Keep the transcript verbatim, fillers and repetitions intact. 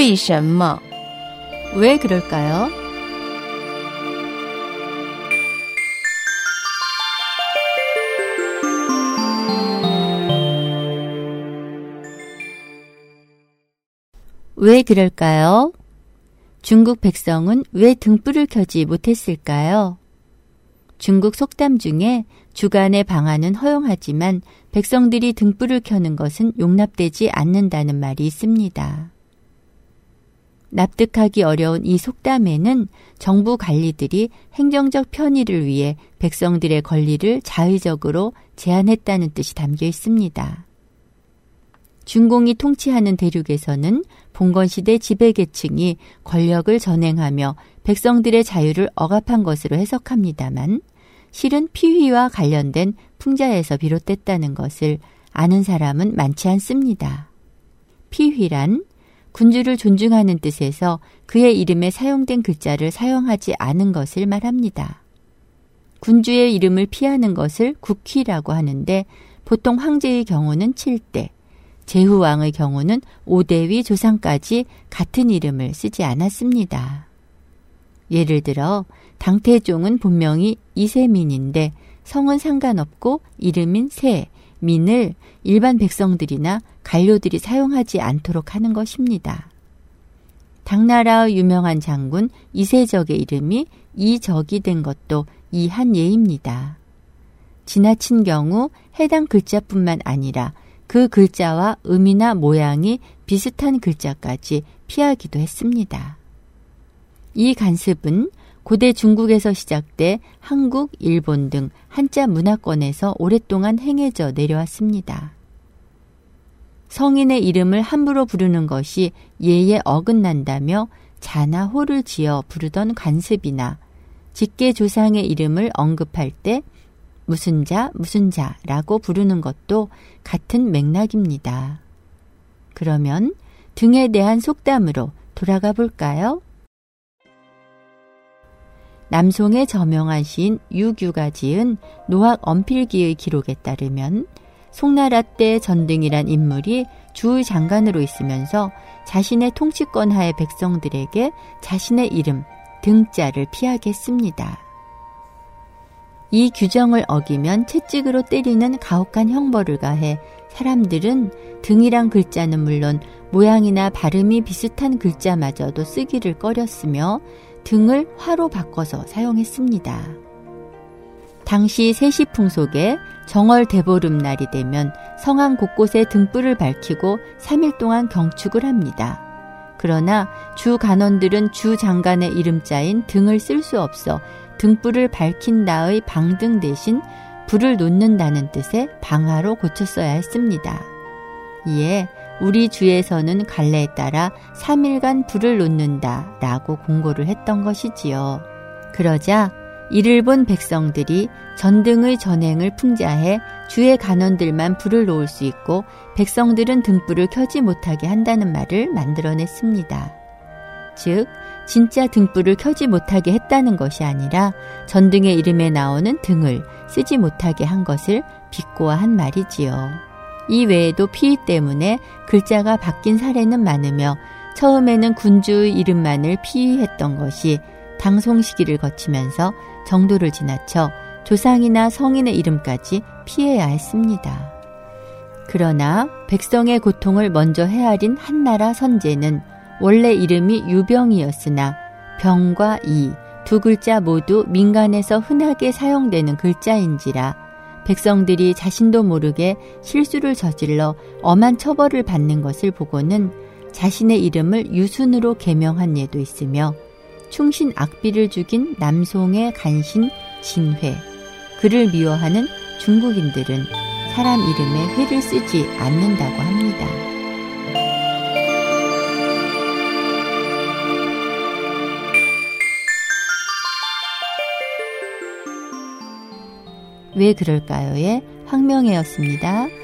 为什么? 왜 그럴까요? 왜 그럴까요? 중국 백성은 왜 등불을 켜지 못했을까요? 중국 속담 중에 주간의 방화는 허용하지만 백성들이 등불을 켜는 것은 용납되지 않는다는 말이 있습니다. 납득하기 어려운 이 속담에는 정부 관리들이 행정적 편의를 위해 백성들의 권리를 자의적으로 제한했다는 뜻이 담겨 있습니다. 중공이 통치하는 대륙에서는 봉건시대 지배계층이 권력을 전행하며 백성들의 자유를 억압한 것으로 해석합니다만 실은 피휘와 관련된 풍자에서 비롯됐다는 것을 아는 사람은 많지 않습니다. 피휘란 군주를 존중하는 뜻에서 그의 이름에 사용된 글자를 사용하지 않은 것을 말합니다. 군주의 이름을 피하는 것을 국휘라고 하는데 보통 황제의 경우는 칠 대, 제후왕의 경우는 오 대위 조상까지 같은 이름을 쓰지 않았습니다. 예를 들어 당태종은 본명이 이세민인데 성은 상관없고 이름인 세, 민을 일반 백성들이나 관료들이 사용하지 않도록 하는 것입니다. 당나라의 유명한 장군 이세적의 이름이 이적이 된 것도 이 한 예입니다. 지나친 경우 해당 글자뿐만 아니라 그 글자와 음이나 모양이 비슷한 글자까지 피하기도 했습니다. 이 간습은 고대 중국에서 시작돼 한국, 일본 등 한자 문화권에서 오랫동안 행해져 내려왔습니다. 성인의 이름을 함부로 부르는 것이 예에 어긋난다며 자나 호를 지어 부르던 간습이나 직계 조상의 이름을 언급할 때 무슨 자, 무슨 자라고 부르는 것도 같은 맥락입니다. 그러면 등에 대한 속담으로 돌아가 볼까요? 남송의 저명한 시인 유규가 지은 노학 언필기의 기록에 따르면 송나라 때 전등이란 인물이 주의 장관으로 있으면서 자신의 통치권 하의 백성들에게 자신의 이름, 등자를 피하게 했습니다. 이 규정을 어기면 채찍으로 때리는 가혹한 형벌을 가해 사람들은 등이란 글자는 물론 모양이나 발음이 비슷한 글자마저도 쓰기를 꺼렸으며 등을 화로 바꿔서 사용했습니다. 당시 세시풍속에 정월 대보름 날이 되면 성안 곳곳에 등불을 밝히고 삼 일 동안 경축을 합니다. 그러나 주 간원들은 주 장관의 이름자인 등을 쓸 수 없어 등불을 밝힌다의 방등 대신 불을 놓는다는 뜻의 방화로 고쳤어야 했습니다. 이에 우리 주에서는 관례에 따라 삼 일간 불을 놓는다 라고 공고를 했던 것이지요. 그러자 이를 본 백성들이 전등의 전행을 풍자해 주의 간원들만 불을 놓을 수 있고 백성들은 등불을 켜지 못하게 한다는 말을 만들어냈습니다. 즉 진짜 등불을 켜지 못하게 했다는 것이 아니라 전등의 이름에 나오는 등을 쓰지 못하게 한 것을 비꼬아 한 말이지요. 이 외에도 피의 때문에 글자가 바뀐 사례는 많으며 처음에는 군주의 이름만을 피의했던 것이 당송 시기를 거치면서 정도를 지나쳐 조상이나 성인의 이름까지 피해야 했습니다. 그러나 백성의 고통을 먼저 헤아린 한나라 선제는 원래 이름이 유병이었으나 병과 이 두 글자 모두 민간에서 흔하게 사용되는 글자인지라 백성들이 자신도 모르게 실수를 저질러 엄한 처벌을 받는 것을 보고는 자신의 이름을 유순으로 개명한 예도 있으며 충신 악비를 죽인 남송의 간신 진회, 그를 미워하는 중국인들은 사람 이름에 회를 쓰지 않는다고 합니다. 왜 그럴까요의 황명혜였습니다.